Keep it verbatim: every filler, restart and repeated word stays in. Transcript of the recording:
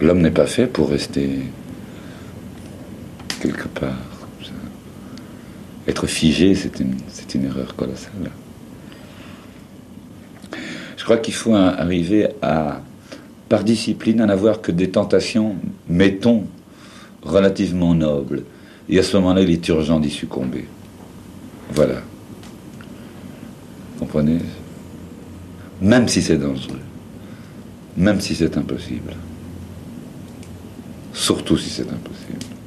L'homme n'est pas fait pour rester quelque part. Être figé, c'est une, c'est une erreur colossale. Je crois qu'il faut arriver à, par discipline, à n'avoir que des tentations, mettons, relativement nobles. Et à ce moment-là, il est urgent d'y succomber. Voilà. Vous comprenez? Même si c'est dangereux. Même si c'est impossible. Surtout si c'est impossible.